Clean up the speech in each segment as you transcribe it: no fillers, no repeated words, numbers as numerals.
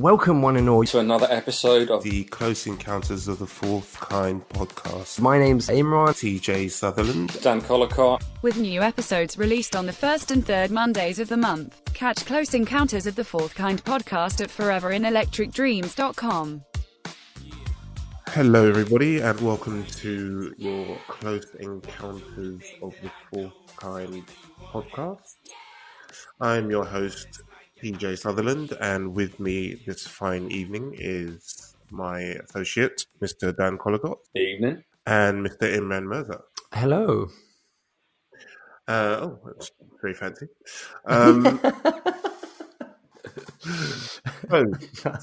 Welcome, one and all, to another episode of the Close Encounters of the Fourth Kind Podcast. My name's Imran, TJ Sutherland, Dan Kolokar. With new episodes released on the first and third Mondays of the month, catch Close Encounters of the Fourth Kind Podcast at foreverinelectricdreams.com. Hello, everybody, and welcome to your Close Encounters of the Fourth Kind Podcast. I'm your host, TJ Sutherland, and with me this fine evening is my associate, Mr. Dan Kolligott. Evening. And Mr. Imran Mirza. Hello. Oh, that's very fancy. So,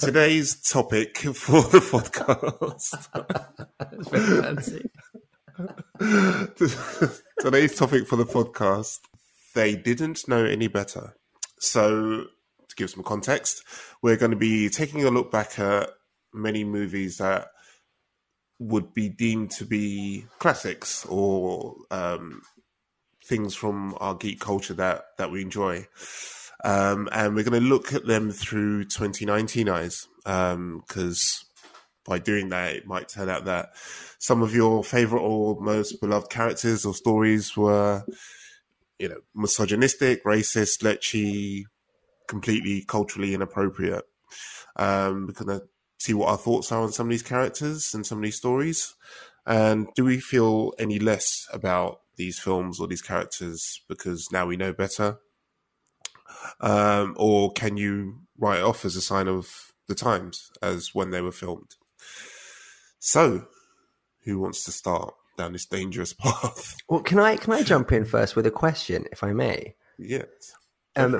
today's topic for the podcast. That's very fancy. Today's topic for the podcast, they didn't know any better. So, to give some context, we're going to be taking a look back at many movies that would be deemed to be classics or things from our geek culture that we enjoy. And we're going to look at them through 2019 eyes, because by doing that, it might turn out that some of your favourite or most beloved characters or stories were, you know, misogynistic, racist, lechy, completely culturally inappropriate. We're going to see what our thoughts are on some of these characters and some of these stories. And do we feel any less about these films or these characters because now we know better? Or can you write it off as a sign of the times as when they were filmed? So, who wants to start down this dangerous path? Well, can I jump in first with a question, if I may? Yes.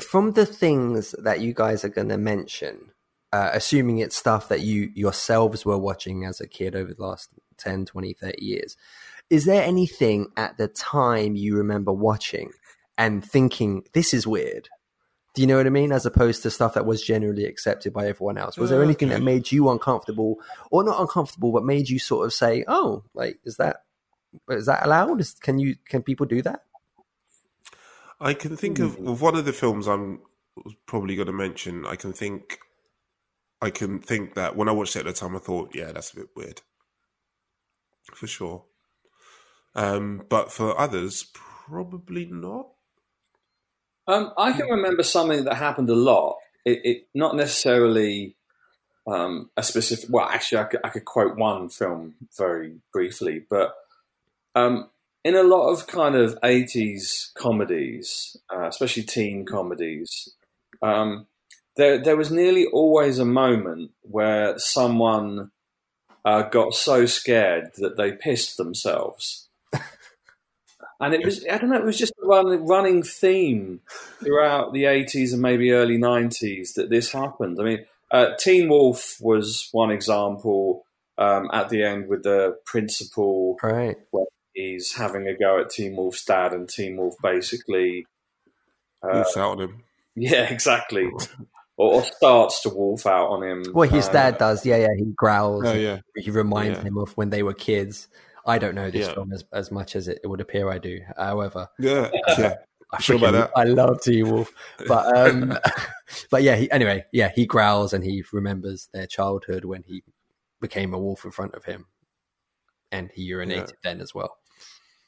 From the things that you guys are going to mention, assuming it's stuff that you yourselves were watching as a kid over the last 10, 20, 30 years, is there anything at the time you remember watching and thinking, this is weird? Do you know what I mean? As opposed to stuff that was generally accepted by everyone else. Was there anything that made you uncomfortable, or not uncomfortable, but made you sort of say, oh, like, is that allowed? Can people do that? I can think of one of the films I'm probably going to mention. I can think that when I watched it at the time, I thought, yeah, that's a bit weird, for sure. But for others, probably not. I can remember something that happened a lot. It not necessarily a specific. Well, actually, I could quote one film very briefly, but in a lot of kind of 80s comedies, especially teen comedies, there was nearly always a moment where someone got so scared that they pissed themselves. And it was, I don't know, it was just a running theme throughout the 80s and maybe early 90s that this happened. I mean, Teen Wolf was one example at the end with the principal. Right. He's having a go at Teen Wolf's dad, and Teen Wolf basically wolfs out on him. Yeah, exactly. or starts to wolf out on him. Well, his dad does. Yeah, yeah. He growls. Oh, yeah. He reminds him of when they were kids. I don't know this film as much as it would appear I do. However, I love Teen Wolf, but but yeah. He growls and he remembers their childhood when he became a wolf in front of him. And he urinated then as well.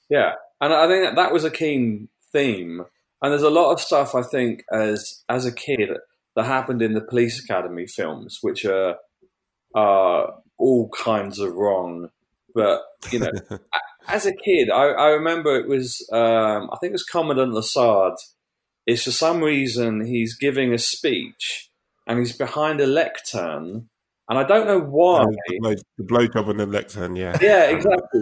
Yeah, and I think that was a keen theme. And there's a lot of stuff, I think, as a kid that happened in the Police Academy films, which are all kinds of wrong. But, you know, as a kid, I remember it was, I think it was Commandant Lassard, is for some reason he's giving a speech and he's behind a lectern. And I don't know why. The blowjob and the lectern, yeah. Yeah, exactly.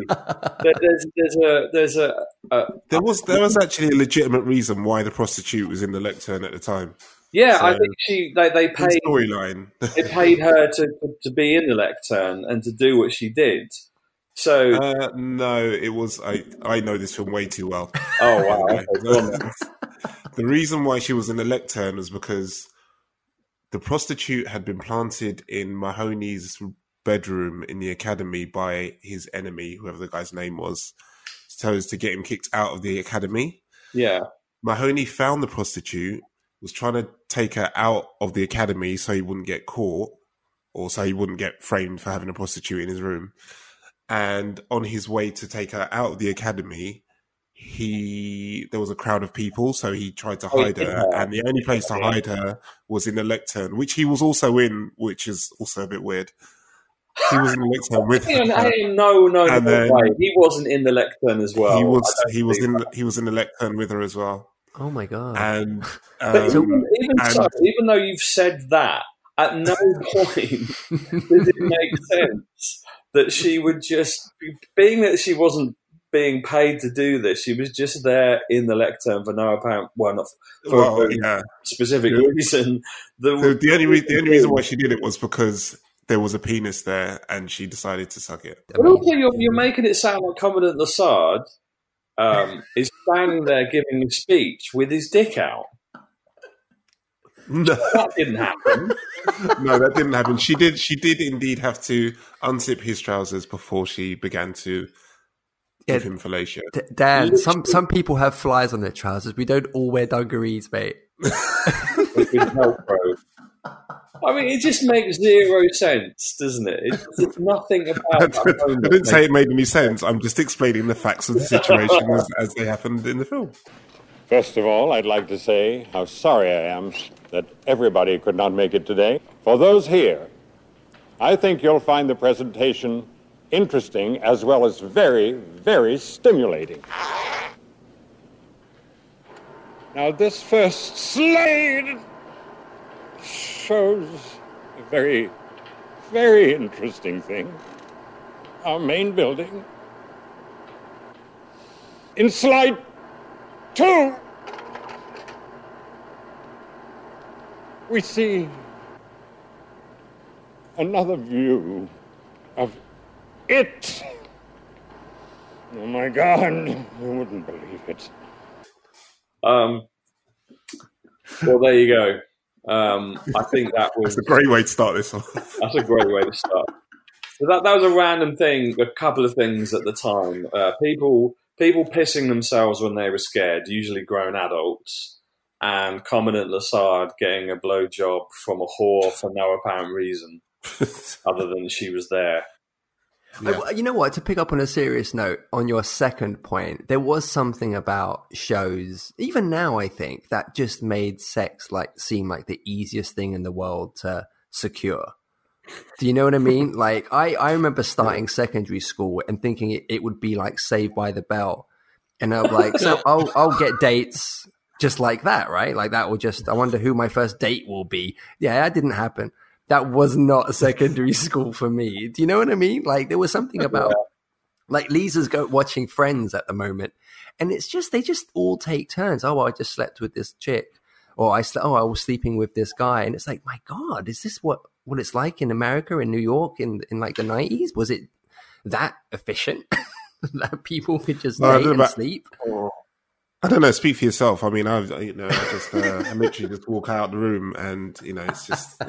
There was actually a legitimate reason why the prostitute was in the lectern at the time. Yeah, so, I think they paid storyline. They paid her to be in the lectern and to do what she did. So no, it was I know this film way too well. Oh wow. Okay, the reason why she was in the lectern was because the prostitute had been planted in Mahoney's bedroom in the academy by his enemy, whoever the guy's name was, so as to get him kicked out of the academy. Yeah. Mahoney found the prostitute, was trying to take her out of the academy so he wouldn't get caught, or so he wouldn't get framed for having a prostitute in his room. And on his way to take her out of the academy, there was a crowd of people, so he tried to hide her. And the only place to hide her was in the lectern, which he was also in, which is also a bit weird. He was in the lectern with her. No, he wasn't in the lectern as well. He was in the lectern with her as well. Oh my god! And even though you've said that, at no point does it make sense that she would just, being that she wasn't being paid to do this, she was just there in the lectern for no apparent, specific reason. The only reason why she did it was because there was a penis there, and she decided to suck it. But also, you're making it sound like Commandant Lassard is standing there giving a speech with his dick out. No, that didn't happen. She did indeed have to unzip his trousers before she began to give him fellatio. Dan, some people have flies on their trousers. We don't all wear dungarees, mate. I mean, it just makes zero sense, doesn't it? It's nothing about that moment. I didn't say it made any sense. I'm just explaining the facts of the situation as they happened in the film. First of all, I'd like to say how sorry I am that everybody could not make it today. For those here, I think you'll find the presentation interesting as well as very, very stimulating. Now, this first slide shows a very, very interesting thing. Our main building. In slide 2, we see another view of it. Oh my god, you wouldn't believe it. Well, there you go. I think that was a great way to start this off. That's a great way to start. So that was a random thing, a couple of things at the time. People pissing themselves when they were scared, usually grown adults, and Commandant Lassard getting a blowjob from a whore for no apparent reason other than she was there. Yeah. You know what? To pick up on a serious note, on your second point, there was something about shows, even now I think, that just made sex seem like the easiest thing in the world to secure. Do you know what I mean? Like, I remember starting secondary school and thinking it would be like Saved by the Bell. And I'm like, so I'll get dates just like that, right? Like that will I wonder who my first date will be. Yeah, that didn't happen. That was not secondary school for me. Do you know what I mean? Like there was something about like Lisa's watching Friends at the moment. And it's just, they just all take turns. Oh, well, I just slept with this chick. Or I was sleeping with this guy. And it's like, my God, is this what it's like in America, in New York, in like the 90s? Was it that efficient that people could just sleep? Or... I don't know. Speak for yourself. I mean, I literally just walk out the room, and it's just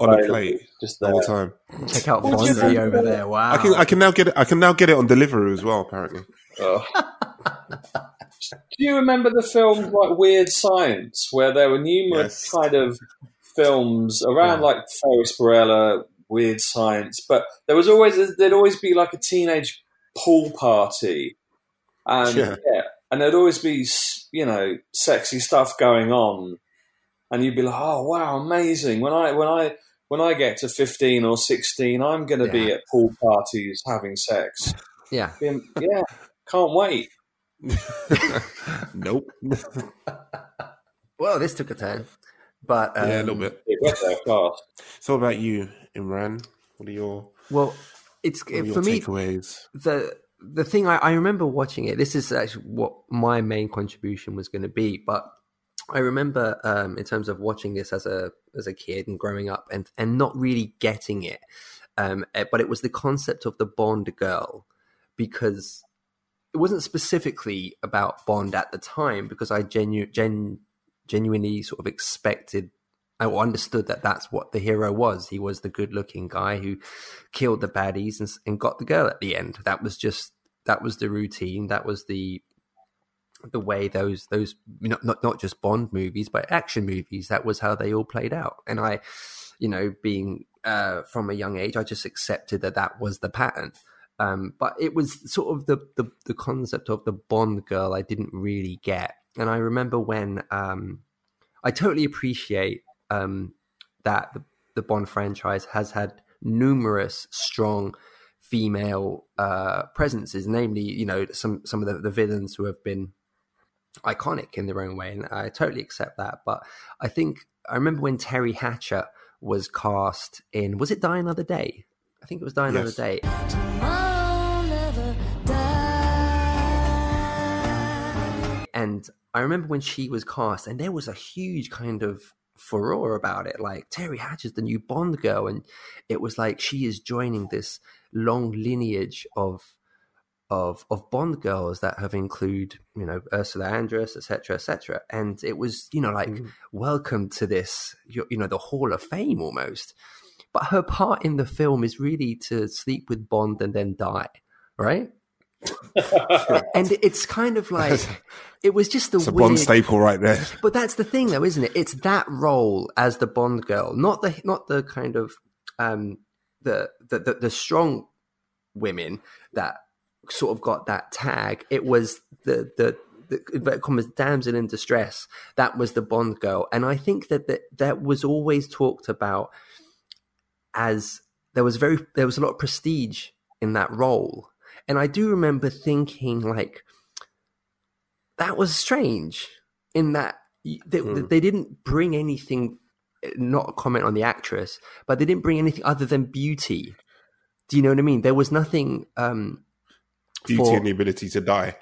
on a plate just the whole time. Check out Fonzie over there. Wow. I can now get it on Deliveroo as well. Apparently. Oh. Do you remember the film like Weird Science, where there were numerous kind of films around like Ferris Barella, Weird Science, but there'd always be like a teenage pool party, and and there'd always be sexy stuff going on, and you'd be like, oh wow, amazing! When I get to 15 or 16, I'm going to be at pool parties having sex. Yeah, can't wait. Nope. Well, this took a turn. But a little bit. So, about you, Imran? What are your takeaways? The thing I remember watching it. This is actually what my main contribution was going to be. But I remember in terms of watching this as a kid and growing up and not really getting it. But it was the concept of the Bond girl, because it wasn't specifically about Bond at the time, because I genuinely sort of expected or understood that that's what the hero was. He was the good-looking guy who killed the baddies and got the girl at the end. That was the routine. That was the the way those not just Bond movies, but action movies, that was how they all played out. And I, being from a young age, I just accepted that was the pattern. But it was sort of the concept of the Bond girl I didn't really get. And I remember when I totally appreciate that the Bond franchise has had numerous strong female presences, namely, some of the villains who have been iconic in their own way. And I totally accept that. But I think I remember when Teri Hatcher was cast in, was it Die Another Day? I think it was Die Another Day. And I remember when she was cast, and there was a huge kind of furore about it, like Teri Hatcher's the new Bond girl, and it was like she is joining this long lineage of Bond girls that have include Ursula Andress, etc., etc. And it was welcome to this the Hall of Fame almost. But her part in the film is really to sleep with Bond and then die, right? And it's kind of like it was just it's a Bond staple right there. But that's the thing, though, isn't it? It's that role as the Bond girl, not the kind of the strong women that sort of got that tag. It was the damsel in distress that was the Bond girl, and I think that was always talked about as there was a lot of prestige in that role. And I do remember thinking, like, that was strange in that they didn't bring anything, not a comment on the actress, but they didn't bring anything other than beauty. Do you know what I mean? There was nothing... beauty and the ability to die.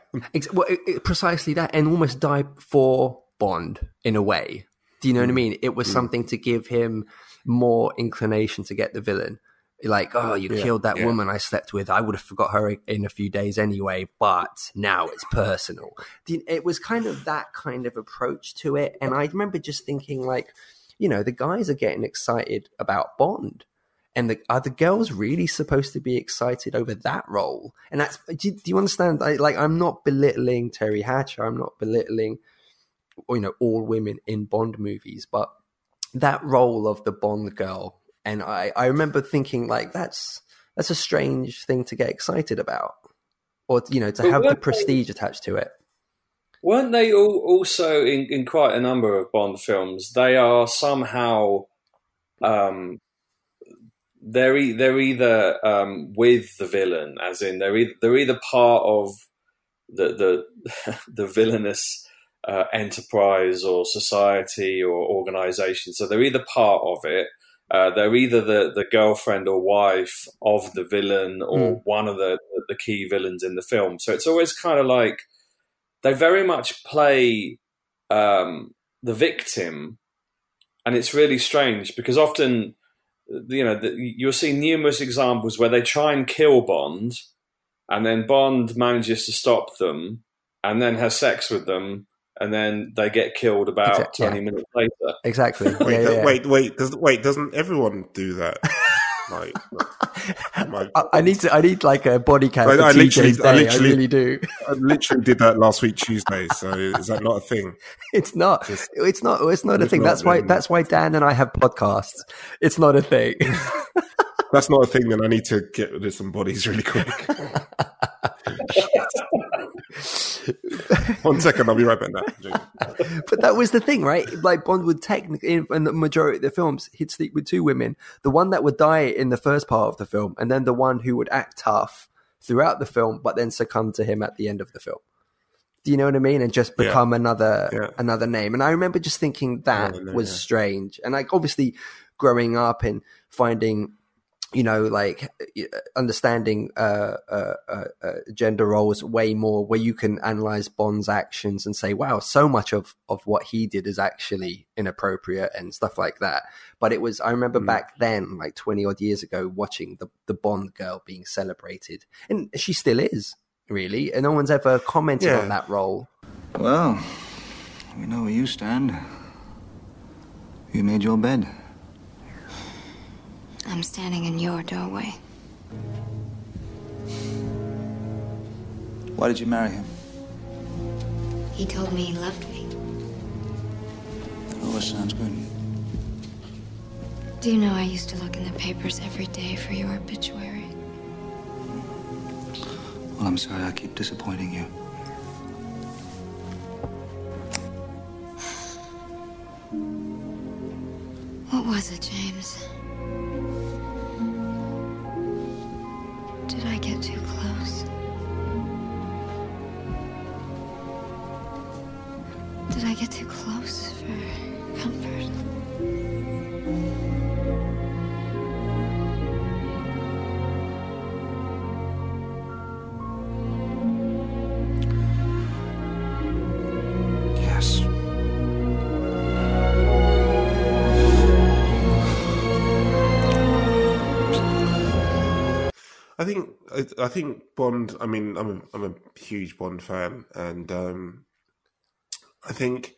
Precisely that, and almost die for Bond in a way. Do you know what I mean? It was something to give him more inclination to get the villain. Like, oh, you killed that woman I slept with. I would have forgot her in a few days anyway, but now it's personal. It was kind of that kind of approach to it. And I remember just thinking, like, the guys are getting excited about Bond. And are the girls really supposed to be excited over that role? And that's, do you understand? I'm not belittling Teri Hatcher. I'm not belittling, all women in Bond movies. But that role of the Bond girl, and I remember thinking, like, that's a strange thing to get excited about, or to have the prestige attached to it. Weren't they all also in quite a number of Bond films? They are somehow they're either with the villain, as in they're either part of the the villainous enterprise or society or organization. So they're either part of it. They're either the girlfriend or wife of the villain or one of the key villains in the film. So it's always kind of like they very much play the victim. And it's really strange because often, you'll see numerous examples where they try and kill Bond and then Bond manages to stop them and then has sex with them. And then they get killed about 20 minutes later. Exactly. Wait! Doesn't everyone do that? I need like a body count. I really do. I literally did that last week Tuesday. So is that not a thing? It's not. It's not a thing. That's why Dan and I have podcasts. It's not a thing. That's not a thing. Then I need to get rid of some bodies really quick. One second, I'll be right back now. But that was the thing, right? Like Bond would technically, in the majority of the films, he'd sleep with two women. The one that would die in the first part of the film, and then the one who would act tough throughout the film, but then succumb to him at the end of the film. Do you know what I mean? And just become another name. And I remember just thinking that was strange. And like obviously growing up and finding... understanding gender roles way more, where you can analyze Bond's actions and say, wow, so much of what he did is actually inappropriate and stuff like that. But it was, I remember back then, like 20 odd years ago, watching the Bond girl being celebrated. And she still is, really. And no one's ever commented on that role. Well, we know where you stand. You made your bed. I'm standing in your doorway. Why did you marry him? He told me he loved me. Always sounds good. Do you know I used to look in the papers every day for your obituary? Well, I'm sorry I keep disappointing you. What was it, James? Did I get too close? Did I get too close for comfort? Yes. I think Bond. I mean, I'm a huge Bond fan, and I think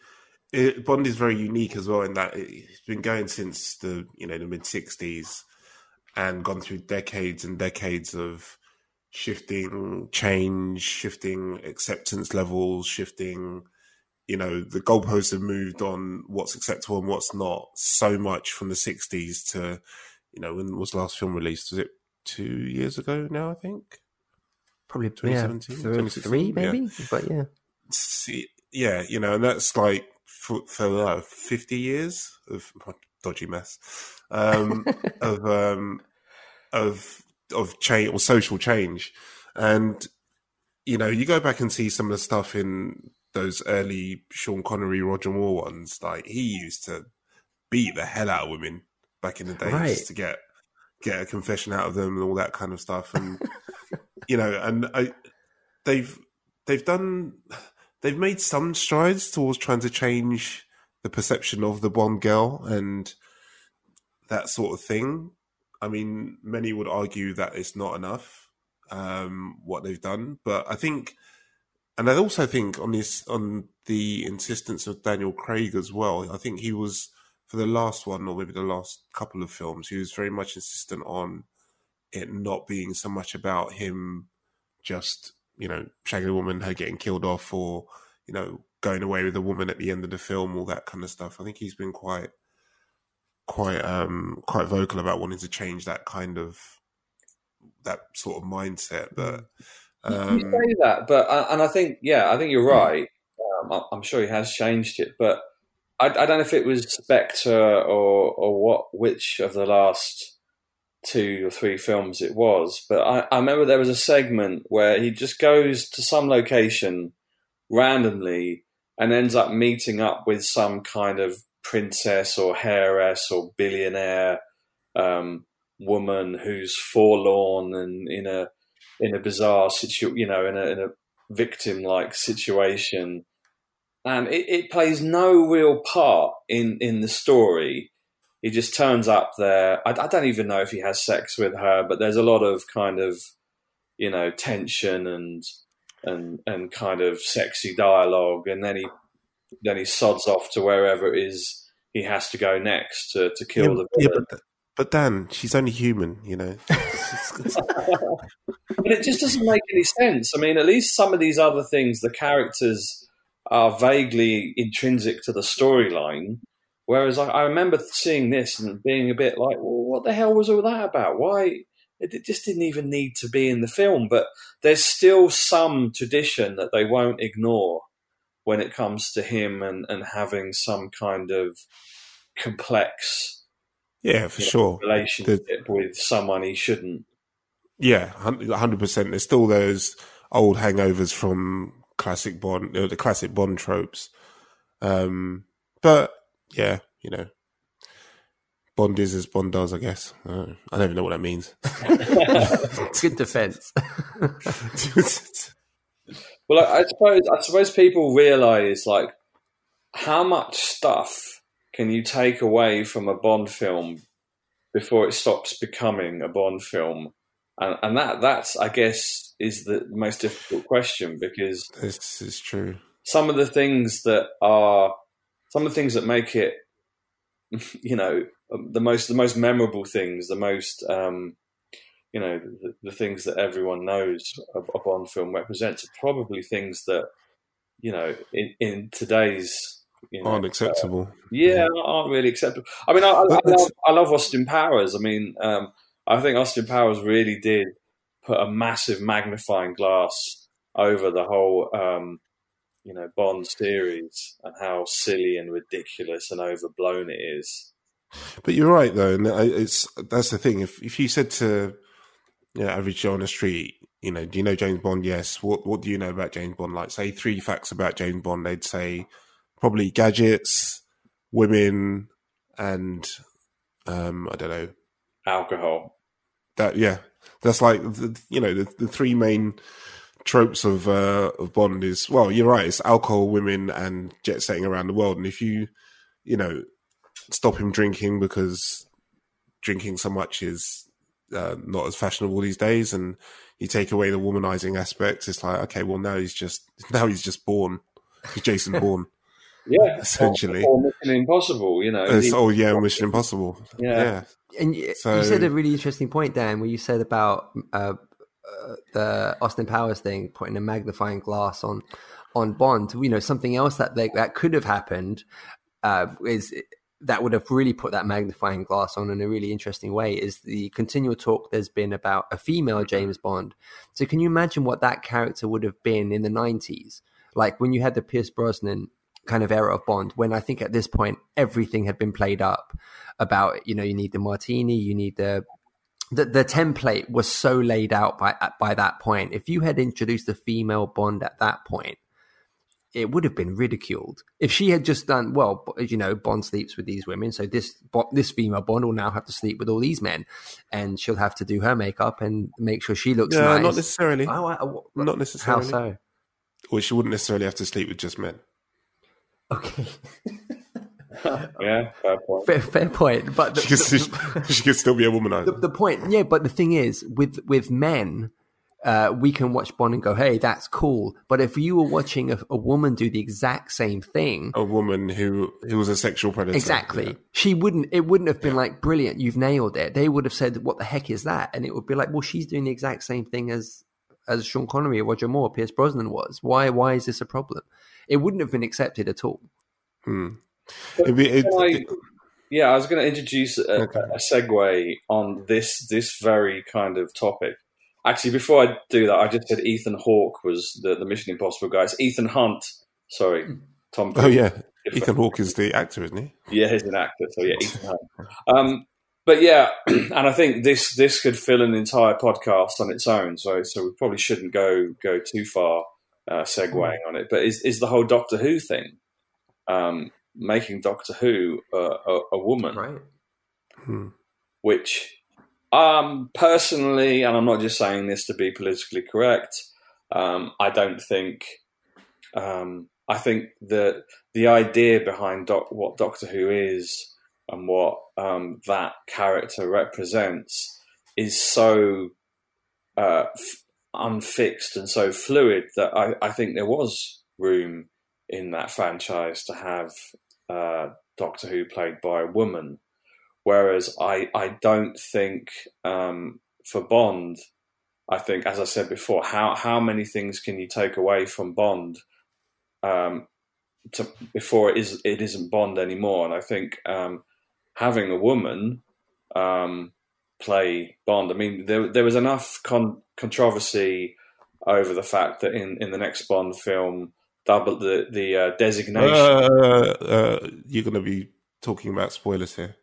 Bond is very unique as well in that it's been going since the mid '60s and gone through decades and decades of shifting change, shifting acceptance levels, shifting the goalposts have moved on what's acceptable and what's not so much from the '60s to when was the last film released? Was it 2 years ago now? I think probably 2017, 2023, maybe. Yeah. But yeah. Yeah, and that's like for 50 years of dodgy mess of change or social change, and you go back and see some of the stuff in those early Sean Connery, Roger Moore ones. Like he used to beat the hell out of women back in the day just to get a confession out of them and all that kind of stuff. And They've made some strides towards trying to change the perception of the Bond girl and that sort of thing. I mean, many would argue that it's not enough, what they've done. But I think, and I also think on the insistence of Daniel Craig as well, I think he was, for the last one or maybe the last couple of films, he was very much insistent on it not being so much about him just shagging a woman, her getting killed off, or going away with a woman at the end of the film, all that kind of stuff. I think he's been quite vocal about wanting to change that sort of mindset. But you say that, but I think I think you're right. I'm sure he has changed it, but I don't know if it was Spectre or which of the last 2 or 3 films it was, but I remember there was a segment where he just goes to some location randomly and ends up meeting up with some kind of princess or heiress or billionaire woman who's forlorn and in a bizarre situation, in a victim-like situation, and it plays no real part in the story. He just turns up there. I don't even know if he has sex with her, but there's a lot of kind of, tension and kind of sexy dialogue. And then he sods off to wherever it is he has to go next to kill the villain. Yeah, but Dan, she's only human, But it just doesn't make any sense. I mean, at least some of these other things, the characters are vaguely intrinsic to the storyline. Whereas I remember seeing this and being a bit like, well, what the hell was all that about? Why? It just didn't even need to be in the film. But there's still some tradition that they won't ignore when it comes to him and having some kind of complex relationship with someone he shouldn't. Yeah, 100%. There's still those old hangovers from classic Bond, the classic Bond tropes. But... yeah, Bond is as Bond does, I guess. I don't even know what that means. Good defense. Well, I suppose people realize like how much stuff can you take away from a Bond film before it stops becoming a Bond film, and that's I guess is the most difficult question, because this is true. Some of the things that make it, the most memorable things, the most, the things that everyone knows a Bond film represents are probably things that you know, in today's, you know, aren't acceptable. Aren't really acceptable. I mean, I love Austin Powers. I mean, I think Austin Powers really did put a massive magnifying glass over the whole, you know, Bond series and how silly and ridiculous and overblown it is. But you're right, though, and that's the thing. If you said to, you know, average Joe on the street, you know, do you know James Bond? Yes. What do you know about James Bond? Like, say 3 facts about James Bond. They'd say probably gadgets, women, and I don't know, alcohol. That's like the 3 main tropes of Bond is, well, you're right. It's alcohol, women, and jet setting around the world. And if you stop him drinking because drinking so much is not as fashionable these days, and you take away the womanizing aspects, it's like, okay, well, now he's just born. He's Jason Bourne, essentially. Or Mission Impossible, you know. Mission Impossible. Yeah. And you said a really interesting point, Dan, where you said about the Austin Powers thing, putting a magnifying glass on Bond. You know, something else that could have happened is. That would have really put that magnifying glass on in a really interesting way is the continual talk there's been about a female James Bond. So can you imagine what that character would have been in the 90s? Like when you had the Pierce Brosnan kind of era of Bond, when I think at this point, everything had been played up about, you know, you need the martini, you need the template was so laid out by that point. If you had introduced a female Bond at that point, it would have been ridiculed. If she had just done, well, you know, Bond sleeps with these women, so this female Bond will now have to sleep with all these men, and she'll have to do her makeup and make sure she looks nice. No, not necessarily. Not necessarily. How so? Well, she wouldn't necessarily have to sleep with just men. Okay. Yeah, fair point. Fair point. But she could still be a womanizer. The point, yeah, but the thing is, with men... we can watch Bond and go, hey, that's cool. But if you were watching a woman do the exact same thing, a woman who was a sexual predator, exactly, it wouldn't have been like, brilliant, you've nailed it. They would have said, what the heck is that? And it would be like, well, she's doing the exact same thing as Sean Connery or Roger Moore, Pierce Brosnan was. Why is this a problem? It wouldn't have been accepted at all. I was going to introduce a segue on this very kind of topic. Actually, before I do that, I just said Ethan Hawke was the Mission Impossible guy. It's Ethan Hunt. Sorry, Tom. Oh, yeah. Ethan Hawke is the actor, isn't he? Yeah, he's an actor. So, yeah, Ethan Hunt. But, yeah, and I think this could fill an entire podcast on its own, so we probably shouldn't go too far segueing on it. But is the whole Doctor Who thing, making Doctor Who a woman, right? Which... personally, and I'm not just saying this to be politically correct, I don't think. I think that the idea behind what Doctor Who is and what that character represents is so unfixed and so fluid that I think there was room in that franchise to have Doctor Who played by a woman. Whereas I don't think for Bond, I think, as I said before, how many things can you take away from Bond before it isn't Bond anymore? And I think having a woman play Bond, I mean, there was enough controversy over the fact that in the next Bond film, the designation... you're going to be talking about spoilers here.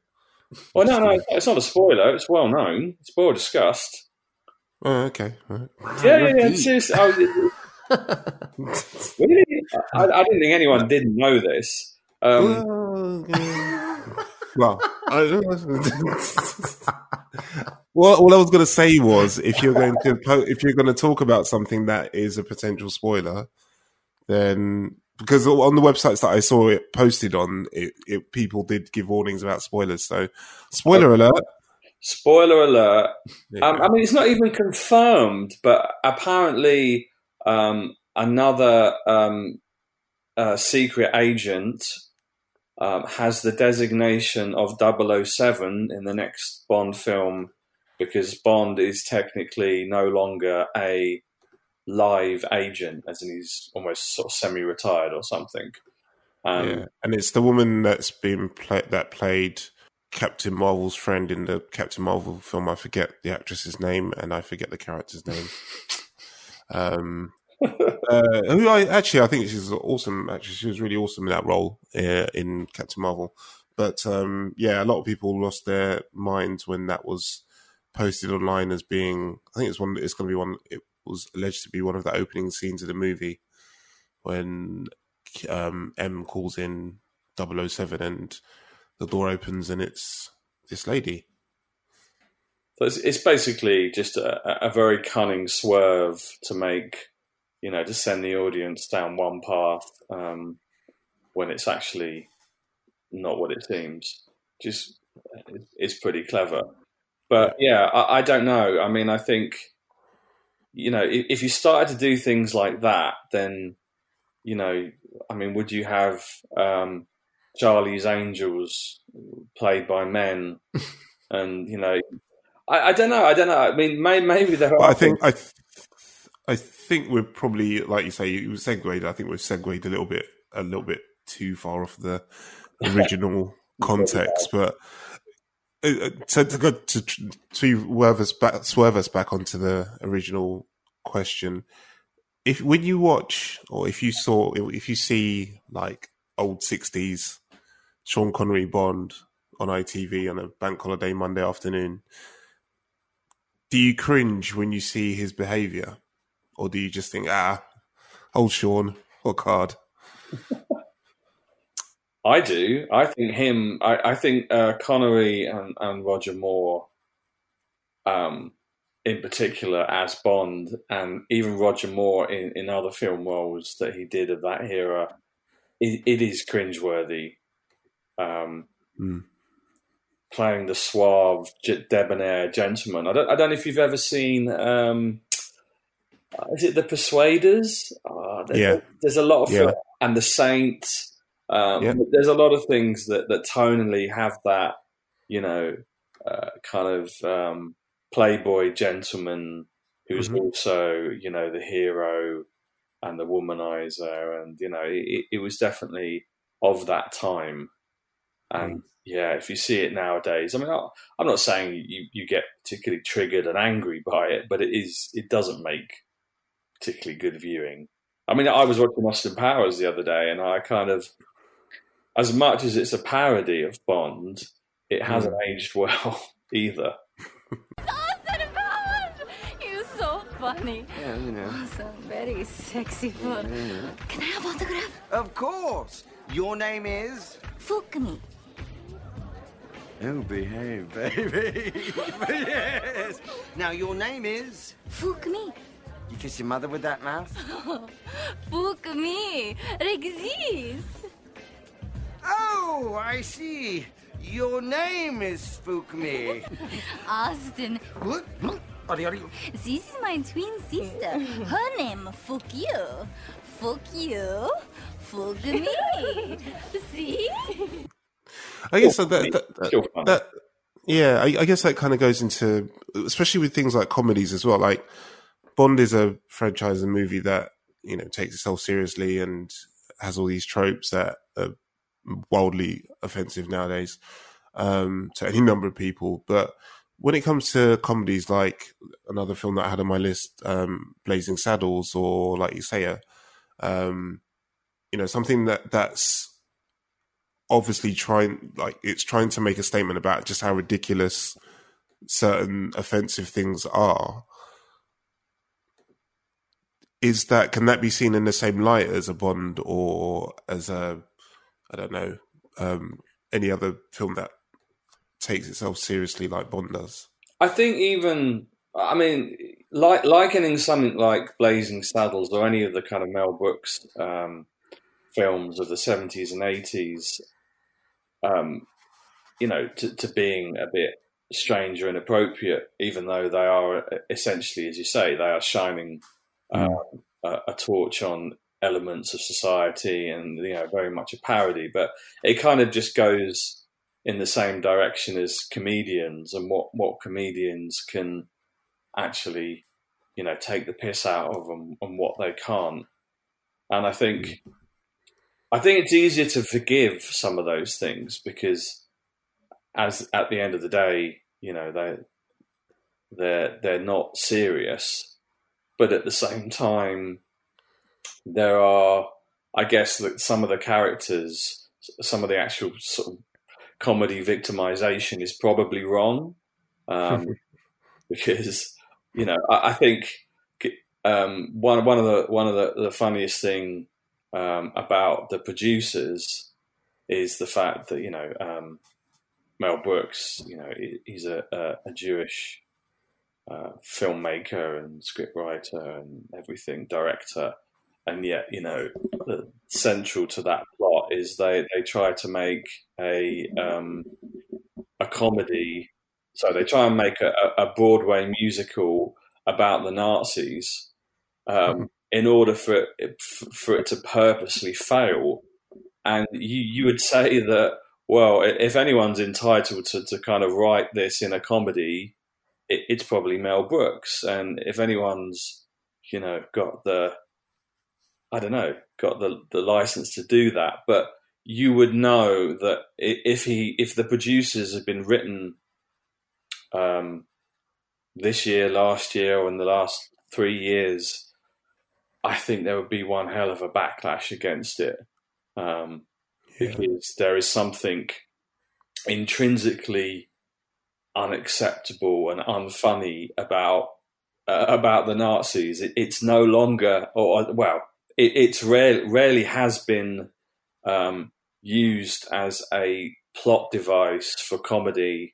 Well, no, it's not a spoiler. It's well known. It's well discussed. Oh, okay. Right. Yeah. Seriously, I didn't think anyone didn't know this. Well, well, all I was going to say was, if you're going to talk about something that is a potential spoiler, then. Because on the websites that I saw it posted on, it people did give warnings about spoilers. So, spoiler alert. Spoiler alert. Yeah. I mean, it's not even confirmed, but apparently another secret agent has the designation of 007 in the next Bond film because Bond is technically no longer a live agent, as in he's almost sort of semi-retired or something. Yeah. And it's the woman that's been that played Captain Marvel's friend in the Captain Marvel film. I forget the actress's name, and I forget the character's name. I think she's an awesome actress. She was really awesome in that role in Captain Marvel. But a lot of people lost their minds when that was posted online as being. I think it was alleged to be one of the opening scenes of the movie when M calls in 007 and the door opens and it's this lady. So it's basically just a very cunning swerve to make, to send the audience down one path when it's actually not what it seems. Just, it's pretty clever. But I don't know. I mean, I think, if you started to do things like that, then, would you have Charlie's Angels played by men? And, I don't know. I mean, maybe there are. But I think we're probably, like you say, you segued. I think we've segued a little bit too far off the original context. But to swerve us back onto the original question, if you see like old 60s Sean Connery Bond on ITV on a bank holiday Monday afternoon, do you cringe when you see his behaviour? Or do you just think, old Sean, what card? I do. I think him. I think Connery and Roger Moore, in particular as Bond, and even Roger Moore in other film roles that he did of that era, it is cringeworthy. Playing the suave, debonair gentleman. I don't know if you've ever seen. Is it The Persuaders? There's a lot of film. And The Saints. There's a lot of things that tonally have that, kind of playboy gentleman who's also, the hero and the womanizer. And, it was definitely of that time. And, if you see it nowadays, I mean, I'm not saying you get particularly triggered and angry by it, but it doesn't make particularly good viewing. I mean, I was watching Austin Powers the other day, and I kind of... as much as it's a parody of Bond, it hasn't aged well either. Austin Powers! You're so funny. Yeah, Also very sexy Bond. Yeah. Can I have autograph? Of course. Your name is? Fukumi. Oh, behave, baby. Yes. Now, your name is? Fukumi. You kiss your mother with that mouth? Fukumi. Rexis. Oh, I see. Your name is Spook Me. Austin. This is my twin sister. Her name, Fuck You. Fuck You. Fuck Me. See? I guess I guess that kind of goes into, especially with things like comedies as well. Like Bond is a franchise and movie that, takes itself seriously and has all these tropes that are wildly offensive nowadays to any number of people. But when it comes to comedies, like another film that I had on my list, Blazing Saddles, or like you say, something that's obviously trying to make a statement about just how ridiculous certain offensive things are. Can that be seen in the same light as a Bond or as a, I don't know, any other film that takes itself seriously like Bond does? I think likening something like Blazing Saddles or any of the kind of Mel Brooks films of the 70s and 80s, to being a bit strange or inappropriate, even though they are essentially, as you say, they are shining a torch on elements of society and very much a parody, but it kind of just goes in the same direction as comedians and what comedians can actually you know, take the piss out of and what they can't. And I think it's easier to forgive some of those things because, as at the end of the day, you know, they're not serious, but at the same time, there are, I guess, that some of the characters, some of the actual sort of comedy victimization is probably wrong, because, you know, I think one of the funniest thing about The Producers is the fact that, you know, Mel Brooks, you know, he's a Jewish filmmaker and scriptwriter and everything, director, and yet, you know, central to that plot is they try to make a comedy. So they try and make a Broadway musical about the Nazis, in order for it to purposely fail. And you would say that, well, if anyone's entitled to kind of write this in a comedy, it's probably Mel Brooks. And if anyone's, you know, got the license to do that, but you would know that if The Producers had been written this year, last year, or in the last 3 years, I think there would be one hell of a backlash against it, because there is something intrinsically unacceptable and unfunny about the Nazis. It's no longer, or well, it's rarely has been used as a plot device for comedy.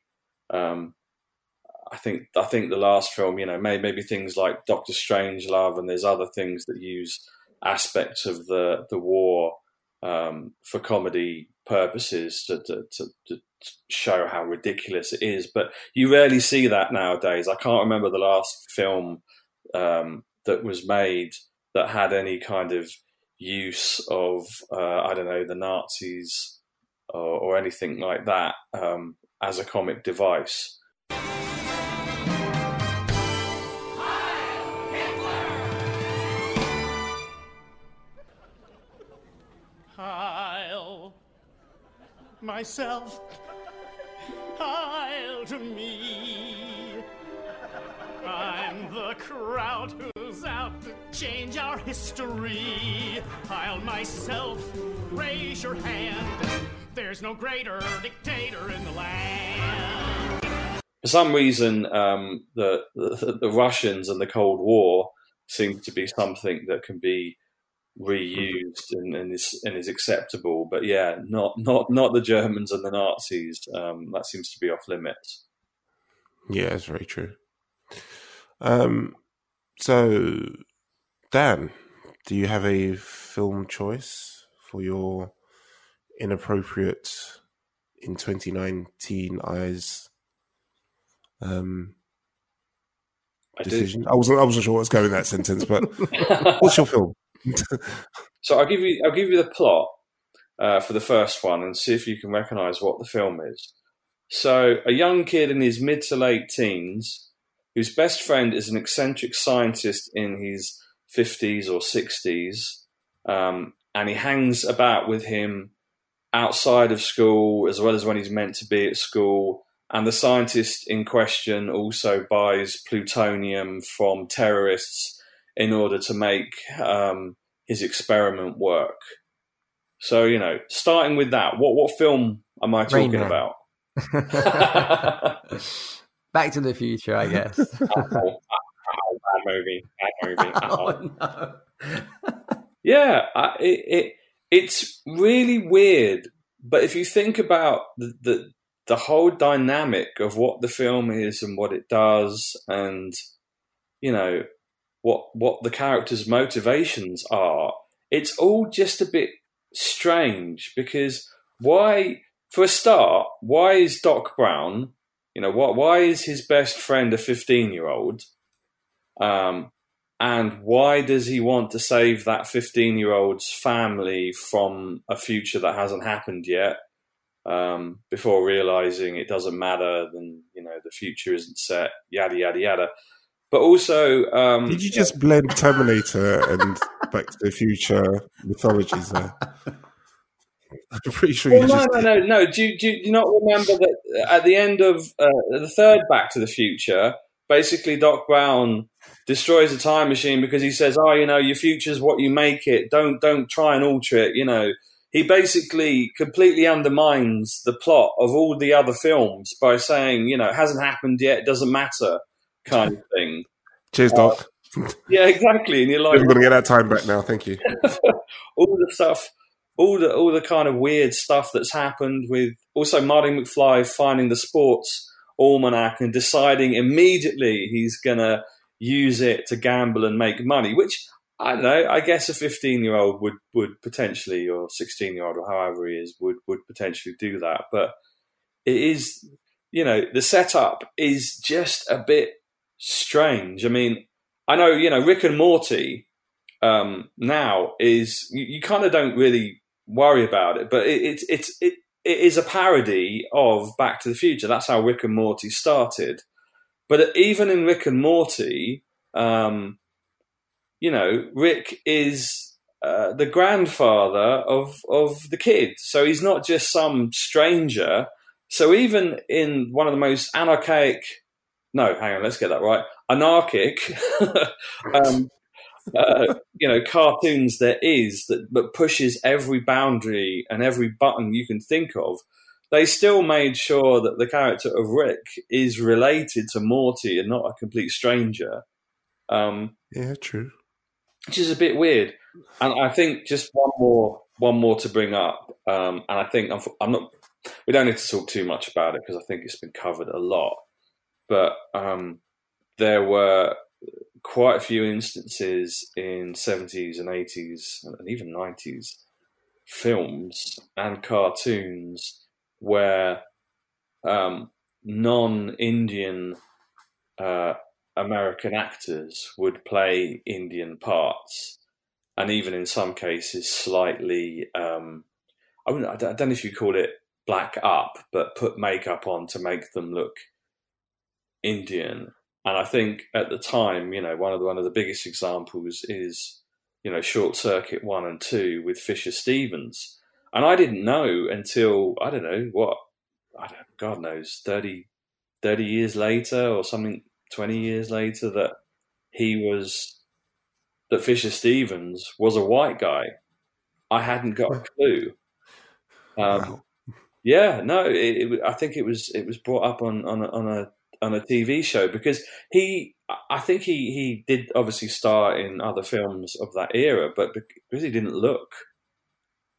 I think the last film, you know, maybe things like Doctor Strangelove, and there's other things that use aspects of the war for comedy purposes to show how ridiculous it is. But you rarely see that nowadays. I can't remember the last film that was made that had any kind of use of, the Nazis or anything like that as a comic device. Myself, I'll to me. I'm the crowd who's out to change our history. I'll myself, raise your hand. There's no greater dictator in the land. For some reason, the Russians and the Cold War seem to be something that can be reused and is acceptable, but yeah, not the Germans and the Nazis. That seems to be off limits. Yeah, that's very true. So, Dan, do you have a film choice for your inappropriate in 2019 eyes? Decision. I wasn't sure what was going in that sentence, but what's your film? So I'll give you the plot for the first one and see if you can recognise what the film is. So a young kid in his mid to late teens whose best friend is an eccentric scientist in his 50s or 60s, and he hangs about with him outside of school as well as when he's meant to be at school. And the scientist in question also buys plutonium from terrorists in order to make his experiment work. So, you know, starting with that, what film am I talking about? Back to the Future, I guess. Bad movie. Oh, no. Yeah, it's really weird. But if you think about the whole dynamic of what the film is and what it does, and, you know, what the characters' motivations are, it's all just a bit strange because why is Doc Brown, you know, why is his best friend a 15-year-old? And why does he want to save that 15-year-old's family from a future that hasn't happened yet, before realizing it doesn't matter, then, you know, the future isn't set, yada, yada, yada. But also, did you just blend Terminator and Back to the Future mythologies there? I'm pretty sure you No. Do you not remember that at the end of the third Back to the Future, basically Doc Brown destroys a time machine because he says, "Oh, you know, your future's what you make it. Don't try and alter it." You know, he basically completely undermines the plot of all the other films by saying, "You know, it hasn't happened yet. It doesn't matter." Kind of thing. Cheers, Doc. Yeah, exactly. And you're like, we're going to get our time back now. Thank you. All the stuff. All the kind of weird stuff that's happened with also Marty McFly finding the sports almanac and deciding immediately he's going to use it to gamble and make money, which, I don't know, I guess a 15-year-old would potentially, or 16-year-old or however he is, would potentially do that. But it is, you know, the setup is just a bit strange. I mean, I know, you know, Rick and Morty now is, you kind of don't really worry about it, but it is a parody of Back to the Future. That's how Rick and Morty started. But even in Rick and Morty, you know, Rick is the grandfather of the kid. So he's not just some stranger. So even in one of the most anarchic you know, cartoons there is that pushes every boundary and every button you can think of, they still made sure that the character of Rick is related to Morty and not a complete stranger. Yeah, true. Which is a bit weird. And I think just one more to bring up. And I think we don't need to talk too much about it because I think it's been covered a lot. But there were quite a few instances in 70s and 80s and even 90s films and cartoons where non-Indian American actors would play Indian parts, and even in some cases slightly, I don't know if you call it black up, but put makeup on to make them look Indian. And I think at the time, you know, one of the biggest examples is, you know, Short Circuit 1 and 2 with Fisher Stevens. And I didn't know until, God knows, 30 years later or something, 20 years later, that Fisher Stevens was a white guy. I hadn't got a clue. Wow. Yeah, no, I think it was brought up on a TV show because I think he did obviously star in other films of that era, but because he didn't look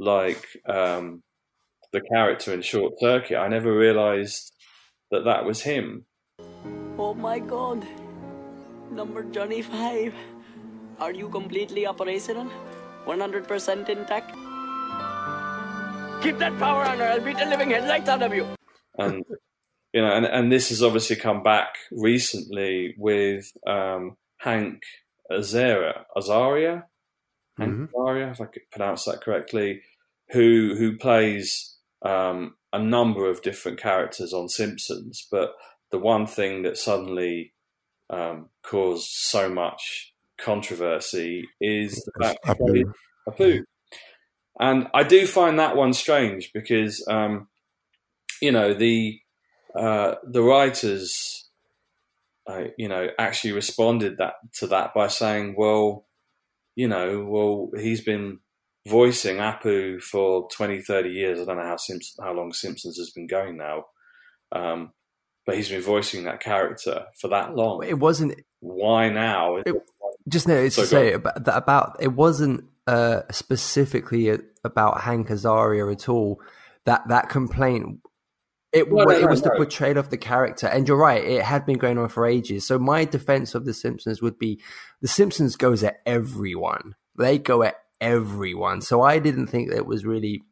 like the character in Short Circuit, I never realised that was him. Oh my God, number Johnny 5, are you completely operational? 100% intact? Keep that power on or I'll beat the living headlights out of you. And you know, and this has obviously come back recently with Hank Azaria, if I could pronounce that correctly, who plays a number of different characters on Simpsons. But the one thing that suddenly caused so much controversy is the fact that he plays Apu. And I do find that one strange because, you know, the writers, you know, actually responded to that by saying, well, he's been voicing Apu for 20, 30 years. I don't know how long Simpsons has been going now, but he's been voicing that character for that long. It wasn't. Why now? It wasn't specifically about Hank Azaria at all. That complaint. It was the portrayal of the character. And you're right, it had been going on for ages. So my defense of The Simpsons would be The Simpsons goes at everyone. They go at everyone. So I didn't think that it was really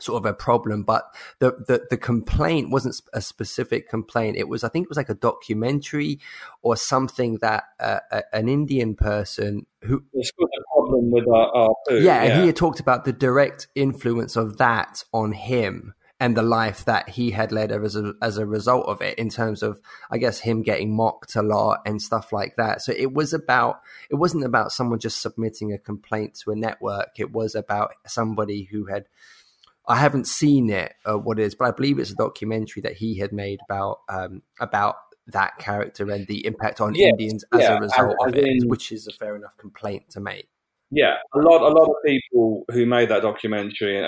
sort of a problem. But the complaint wasn't a specific complaint. It was, I think it was like a documentary or something that an Indian person who... It's got a problem with our food. Yeah, and he had talked about the direct influence of that on him. and the life that he had led as a result of it, in terms of, I guess, him getting mocked a lot and stuff like that. So it wasn't about someone just submitting a complaint to a network. It was about somebody who had, I haven't seen it, what it is, but I believe it's a documentary that he had made about that character and the impact on Indians as a result of it, which is a fair enough complaint to make. Yeah, a lot of people who made that documentary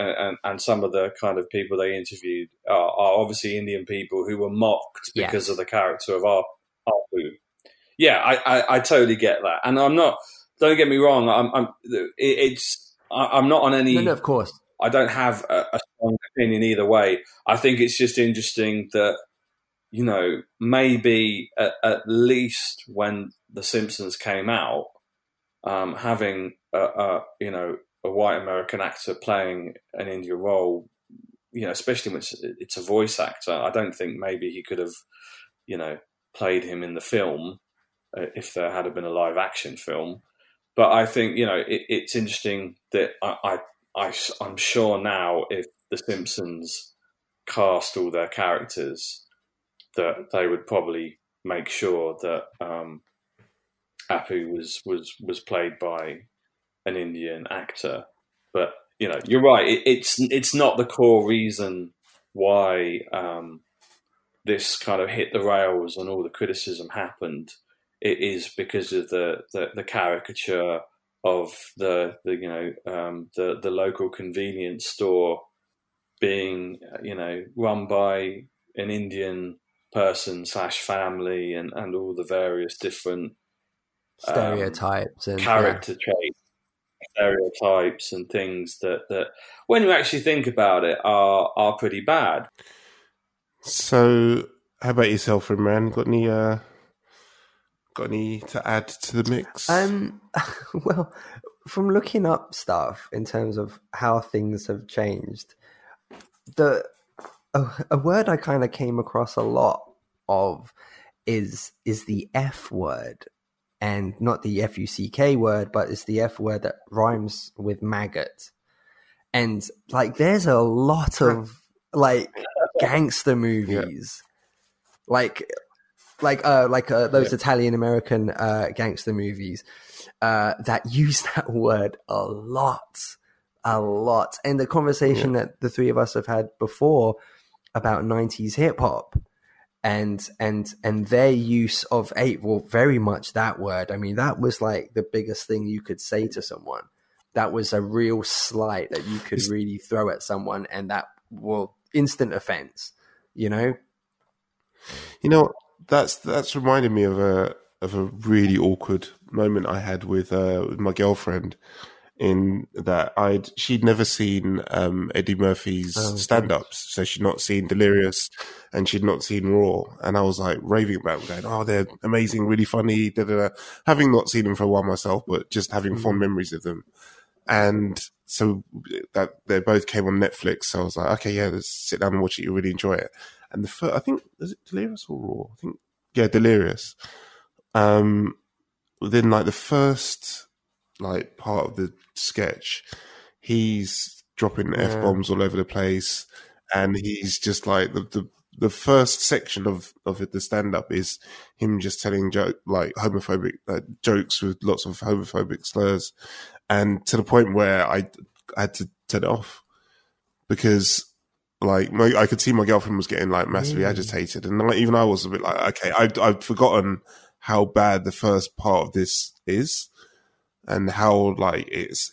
and some of the kind of people they interviewed are obviously Indian people who were mocked because of the character of Apu. Yeah, I totally get that, and I'm not. Don't get me wrong. I'm not on any. No, of course. I don't have a strong opinion either way. I think it's just interesting that, you know, maybe at least when The Simpsons came out, having a white American actor playing an Indian role, you know, especially when it's a voice actor, I don't think maybe he could have, you know, played him in the film if there had been a live action film. But I think, you know, it's interesting that I'm sure now if The Simpsons cast all their characters, that they would probably make sure that Apu was played by an Indian actor. But, you know, you're right. It's not the core reason why this kind of hit the rails and all the criticism happened. It is because of the caricature of the local convenience store being, you know, run by an Indian person / family and all the various different stereotypes and character traits, stereotypes and things that when you actually think about it are pretty bad. So how about yourself, Imran? Got any to add to the mix? Well, from looking up stuff in terms of how things have changed, a word I kind of came across a lot of is the F word, and not the F-U-C-K word, but it's the F word that rhymes with maggot. And like, there's a lot of like gangster movies, like those Italian-American gangster movies that use that word a lot. And the conversation that the three of us have had before about 90s hip-hop and their use of very much that word. I mean, that was like the biggest thing you could say to someone. That was a real slight that you could really throw at someone, and that will instant offense, you know? You know, That's reminded me of a really awkward moment I had with my girlfriend, in that she'd never seen Eddie Murphy's stand-ups, so she'd not seen Delirious and she'd not seen Raw, and I was like raving about them, going, "Oh, they're amazing, really funny." Da, da, da. Having not seen them for a while myself, but just having fond memories of them, and so that they both came on Netflix. So I was like, "Okay, yeah, let's sit down and watch it. You'll really enjoy it." And the first, I think, is it Delirious or Raw? I think, yeah, Delirious. Within like the first like part of the sketch, he's dropping F-bombs all over the place, and he's just like the first section of the stand-up is him just telling homophobic jokes with lots of homophobic slurs, and to the point where I had to turn it off because. Like I could see my girlfriend was getting like massively agitated, and even I was a bit like, okay, I'd forgotten how bad the first part of this is, and how like it's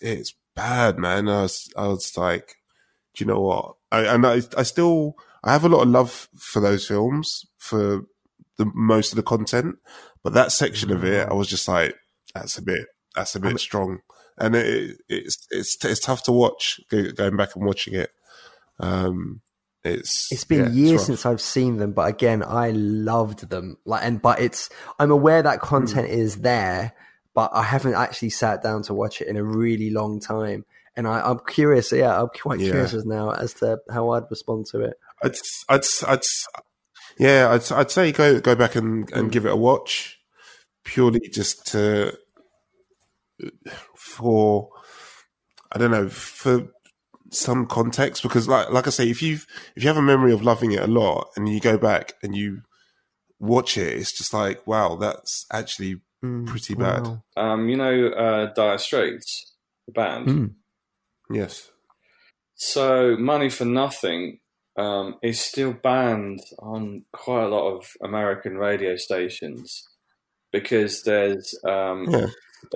bad, man. I was like, do you know what? I have a lot of love for those films, for the most of the content, but that section of it, I was just like, that's a bit strong, and it's tough to watch going back and watching it. It's been years since I've seen them, but again, I loved them. I'm aware that content is there, but I haven't actually sat down to watch it in a really long time, and I'm curious. Yeah, I'm quite curious now as to how I'd respond to it. I'd say go back and give it a watch, purely just for some context, because like I say, if you have a memory of loving it a lot and you go back and you watch it, it's just like, wow, that's actually pretty bad. You know, Dire Straits, the band. Yes. So Money for Nothing is still banned on quite a lot of American radio stations because there's... I'm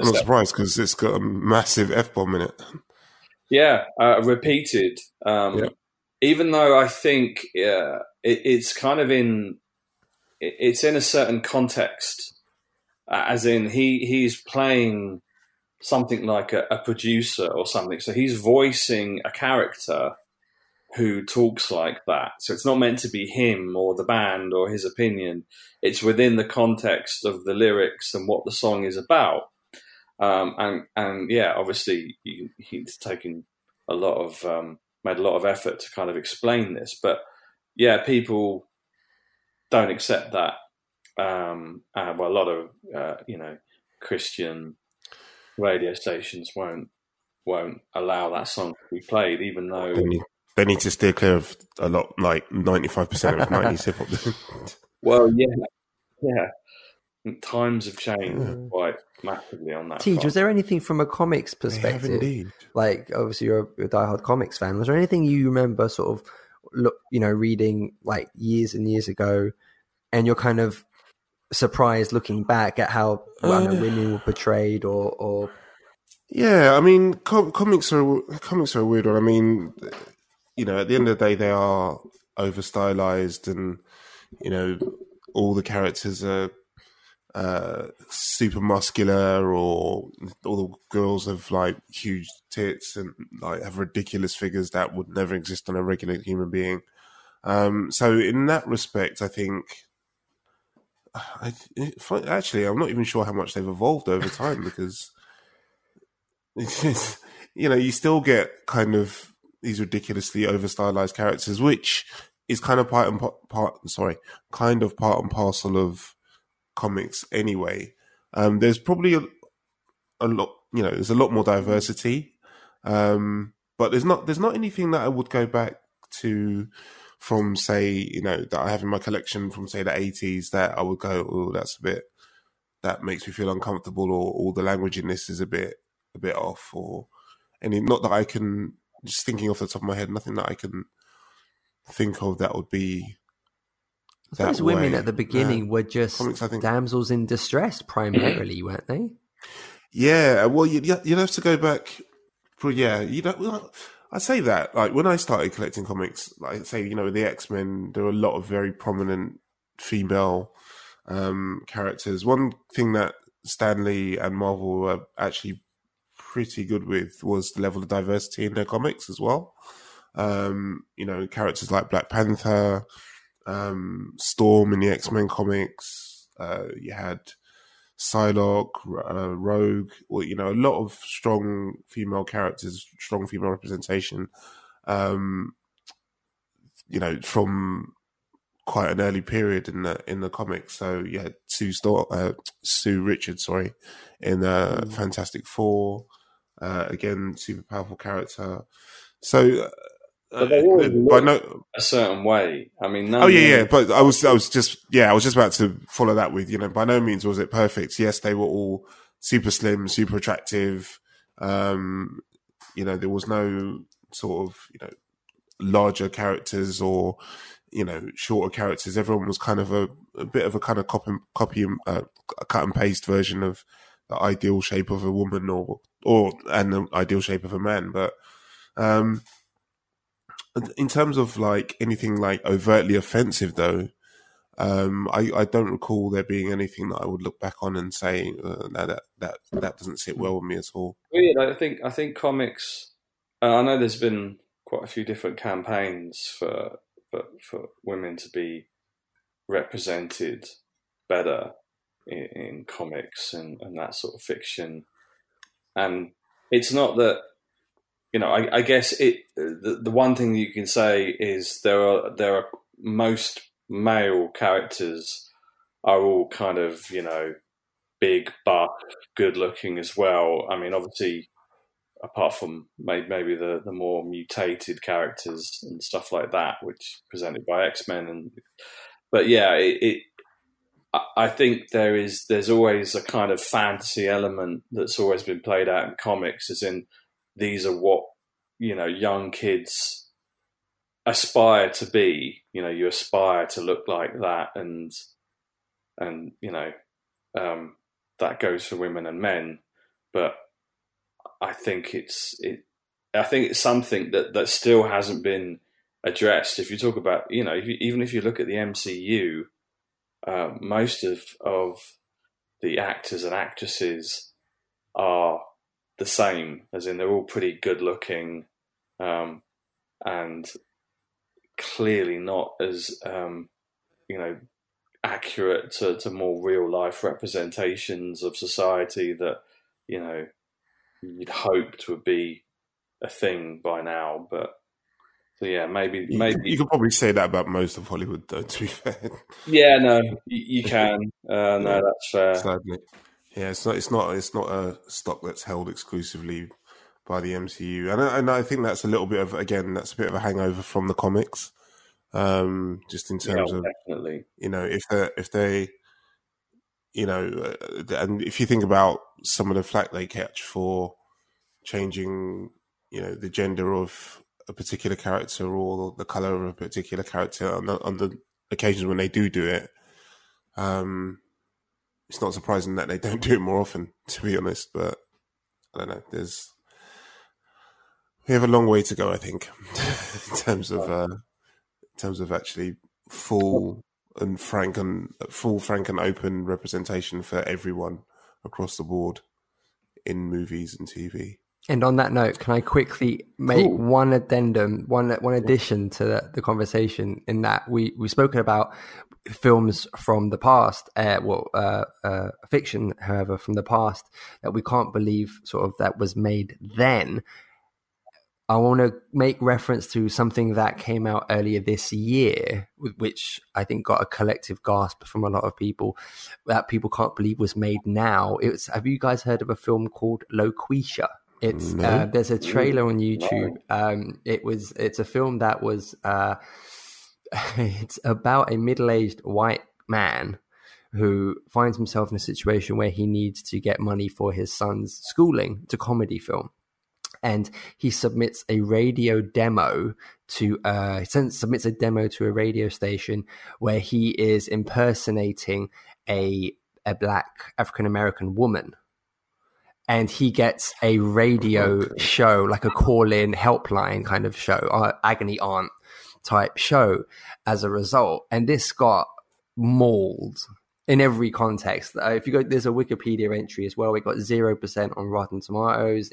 not surprised because it's got a massive F-bomb in it. Yeah, repeated. Even though I think it's kind of in... It's in a certain context, as in he's playing something like a producer or something. So he's voicing a character who talks like that. So it's not meant to be him or the band or his opinion. It's within the context of the lyrics and what the song is about. Obviously he's taken a lot of made a lot of effort to kind of explain this, but yeah, people don't accept that. A lot of Christian radio stations won't allow that song to be played, even though they need to steer clear of a lot, like 95% of 90s hip hop. Well, yeah. Times have changed quite massively on that. Teej, was there anything from a comics perspective? Indeed. Like, obviously, you're a diehard comics fan. Was there anything you remember sort of, reading like years and years ago, and you're kind of surprised looking back at how women were portrayed, or yeah, I mean, comics are a weird one. I mean, you know, at the end of the day, they are over stylized, and you know, all the characters are super muscular, or all the girls have like huge tits and like have ridiculous figures that would never exist on a regular human being. So in that respect, I think, I'm not even sure how much they've evolved over time, because it's just, you know, you still get kind of these ridiculously over stylized characters, which is kind of part and parcel of comics anyway. There's probably a lot, you know, there's a lot more diversity, but there's not anything that I would go back to from, say, you know, that I have in my collection from, say, the 80s that I would go, oh, that's a bit, that makes me feel uncomfortable, or all the language in this is a bit off, or any, not that I can, just thinking off the top of my head, nothing that I can think of that would be. Those women at the beginning were just comics, damsels in distress primarily, weren't they? Yeah, well, you'd have to go back. I say that, like, when I started collecting comics, like, say, you know, the X-Men, there were a lot of very prominent female characters. One thing that Stan Lee and Marvel were actually pretty good with was the level of diversity in their comics as well. You know, characters like Black Panther, Storm in the X-Men comics, you had Psylocke, Rogue, or, you know, a lot of strong female characters, strong female representation, you know, from quite an early period in the comics. So you had Sue Richards, sorry, in Fantastic Four, again, super powerful character. So... But they always a certain way. I mean, But I was just about to follow that with, you know, by no means was it perfect. Yes, they were all super slim, super attractive. You know, there was no sort of, you know, larger characters or, you know, shorter characters. Everyone was kind of a bit of a kind of cut and paste version of the ideal shape of a woman or and the ideal shape of a man. But in terms of like anything like overtly offensive, though, I don't recall there being anything that I would look back on and say that doesn't sit well with me at all. Weird. I think comics. I know there's been quite a few different campaigns for women to be represented better in comics and that sort of fiction, and it's not that. You know, I guess the one thing you can say is there are most male characters are all kind of, you know, big, buff, good looking as well. I mean, obviously apart from maybe the more mutated characters and stuff like that, which presented by X-Men. But yeah, I think there's always a kind of fantasy element that's always been played out in comics, as in these are what, young kids aspire to be. You aspire to look like that, and that goes for women and men. But I think it's something that still hasn't been addressed. If you talk about, even if you look at the MCU, most of the actors and actresses are the same, as in they're all pretty good looking, and clearly not as accurate to more real life representations of society that you'd hoped would be a thing by now. But so yeah, maybe you could probably say that about most of Hollywood, though. To be fair, yeah, no, you can. No, that's fair. Sadly. Yeah, it's not a stock that's held exclusively by the MCU, and I think that's a little bit of, again, that's a bit of a hangover from the comics, just in terms of definitely. If they and if you think about some of the flack they catch for changing the gender of a particular character or the color of a particular character on the occasions when they do it, it's not surprising that they don't do it more often, to be honest. But I don't know. We have a long way to go, I think, in terms of actually full, frank and open representation for everyone across the board in movies and TV. And on that note, can I quickly make one addendum, one addition to the conversation, in that we've spoken about films from the past, fiction, however, from the past, that we can't believe sort of that was made then. I want to make reference to something that came out earlier this year, which I think got a collective gasp from a lot of people, that people can't believe was made now. Have you guys heard of a film called Loquisha? There's a trailer on YouTube. It's a film that was it's about a middle-aged white man who finds himself in a situation where he needs to get money for his son's schooling. It's a comedy film, and he submits a radio demo to a radio station where he is impersonating a black African-American woman. And he gets a radio show, like a call-in helpline kind of show, agony aunt type show as a result. And this got mauled in every context. If you go, there's a Wikipedia entry as well. It got 0% on Rotten Tomatoes.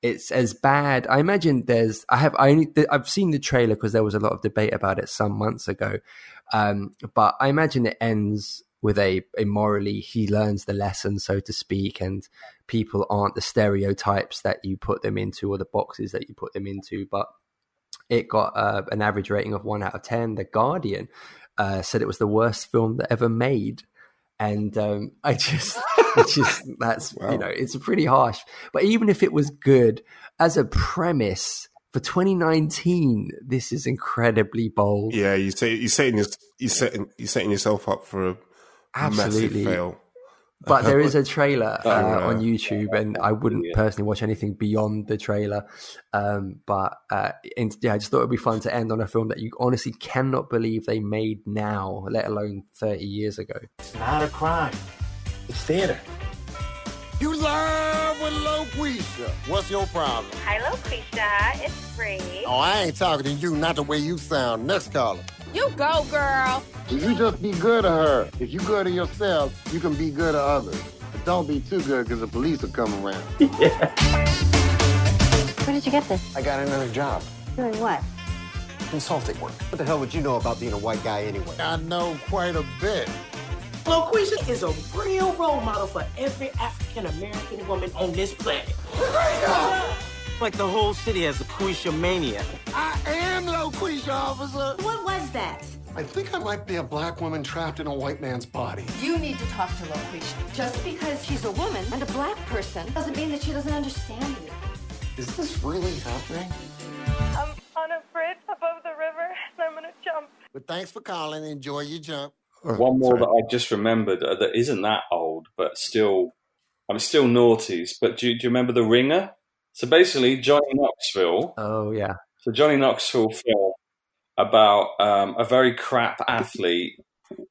It's as bad. I imagine I've seen the trailer because there was a lot of debate about it some months ago. But I imagine it ends with a morally, he learns the lesson, so to speak, and people aren't the stereotypes that you put them into or the boxes that you put them into. But it got an average rating of 1 out of 10. The Guardian said it was the worst film that ever made. And it's pretty harsh. But even if it was good as a premise, for 2019, this is incredibly bold. Yeah, you're setting yourself up for a absolutely massive fail. But there is a trailer on YouTube, and I wouldn't personally watch anything beyond the trailer. I just thought it'd be fun to end on a film that you honestly cannot believe they made now, let alone 30 years ago. It's not a crime. It's theater. You live with Loquisha. What's your problem? Hi, Loquisha. It's free. Oh, I ain't talking to you, not the way you sound. Next caller. You go, girl. You just be good to her. If you good to yourself, you can be good to others. But don't be too good, because the police will come around. Yeah. Where did you get this? I got another job. Doing what? Consulting work. What the hell would you know about being a white guy anyway? I know quite a bit. Loquisha is a real role model for every African-American woman on this planet. Loquisha! Like the whole city has Loquisha mania. I am Loquisha, officer. What was that? I think I might be a black woman trapped in a white man's body. You need to talk to Loquisha. Just because she's a woman and a black person doesn't mean that she doesn't understand you. Is this really happening? I'm on a bridge above the river, and I'm going to jump. But thanks for calling. Enjoy your jump. One more that I just remembered that isn't that old, but still, I'm still noughties. But do you remember The Ringer? So basically, Johnny Knoxville. Oh, yeah. So Johnny Knoxville film about a very crap athlete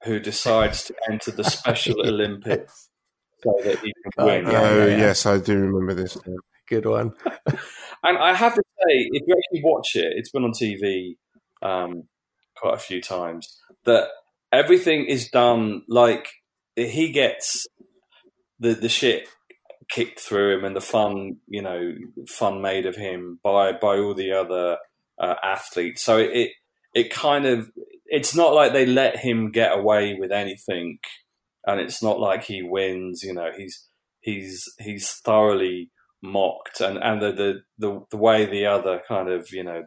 who decides to enter the Special Olympics so that he can win. Oh, yes, I do remember this. Good one. And I have to say, if you actually watch it, it's been on TV quite a few times, that everything is done like he gets the shit kicked through him and the fun made of him by all the other athletes. So it kind of, it's not like they let him get away with anything, and it's not like he wins. You know, he's thoroughly mocked, and the way the other kind of, you know,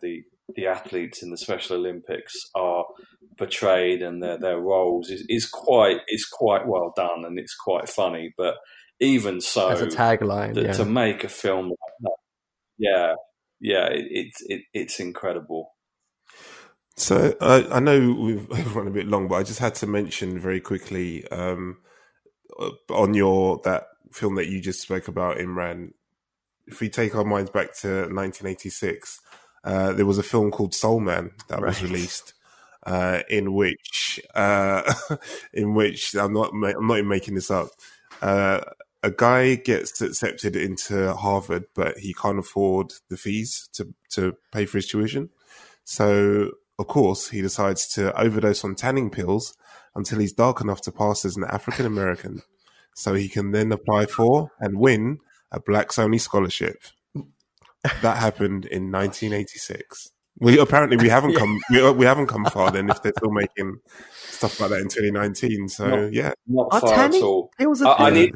the athletes in the Special Olympics are portrayed and their roles is quite well done, and it's quite funny. But even so, as a tagline, to make a film like that, it's incredible. So I know we've run a bit long, but I just had to mention very quickly on that film that you just spoke about, Imran. If we take our minds back to 1986, there was a film called Soul Man that was released, in which I'm not even making this up. A guy gets accepted into Harvard, but he can't afford the fees to pay for his tuition. So, of course, he decides to overdose on tanning pills until he's dark enough to pass as an African American, so he can then apply for and win a Blacks Only scholarship. That happened in 1986. We haven't come far then, if they're still making stuff like that in 2019. So not far at all. It was a thing.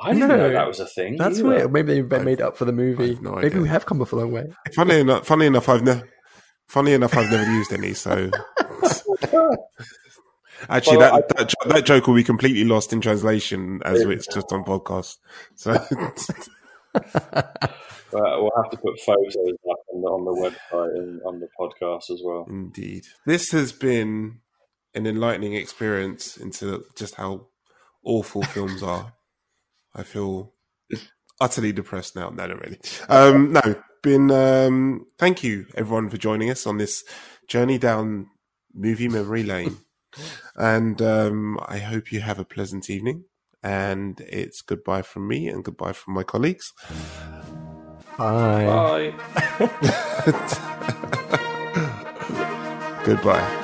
I didn't know that was a thing. That's weird. Maybe they've made up for the movie. No Maybe idea. We have come a long way. Funny enough, I've never used any. So actually, that joke will be completely lost in translation as it's just on podcast. So. We'll have to put photos up on the website and on the podcast as well. Indeed. This has been an enlightening experience into just how awful films are. I feel utterly depressed now. No, not really. Thank you, everyone, for joining us on this journey down movie memory lane. And I hope you have a pleasant evening. And it's goodbye from me and goodbye from my colleagues. Bye. Goodbye.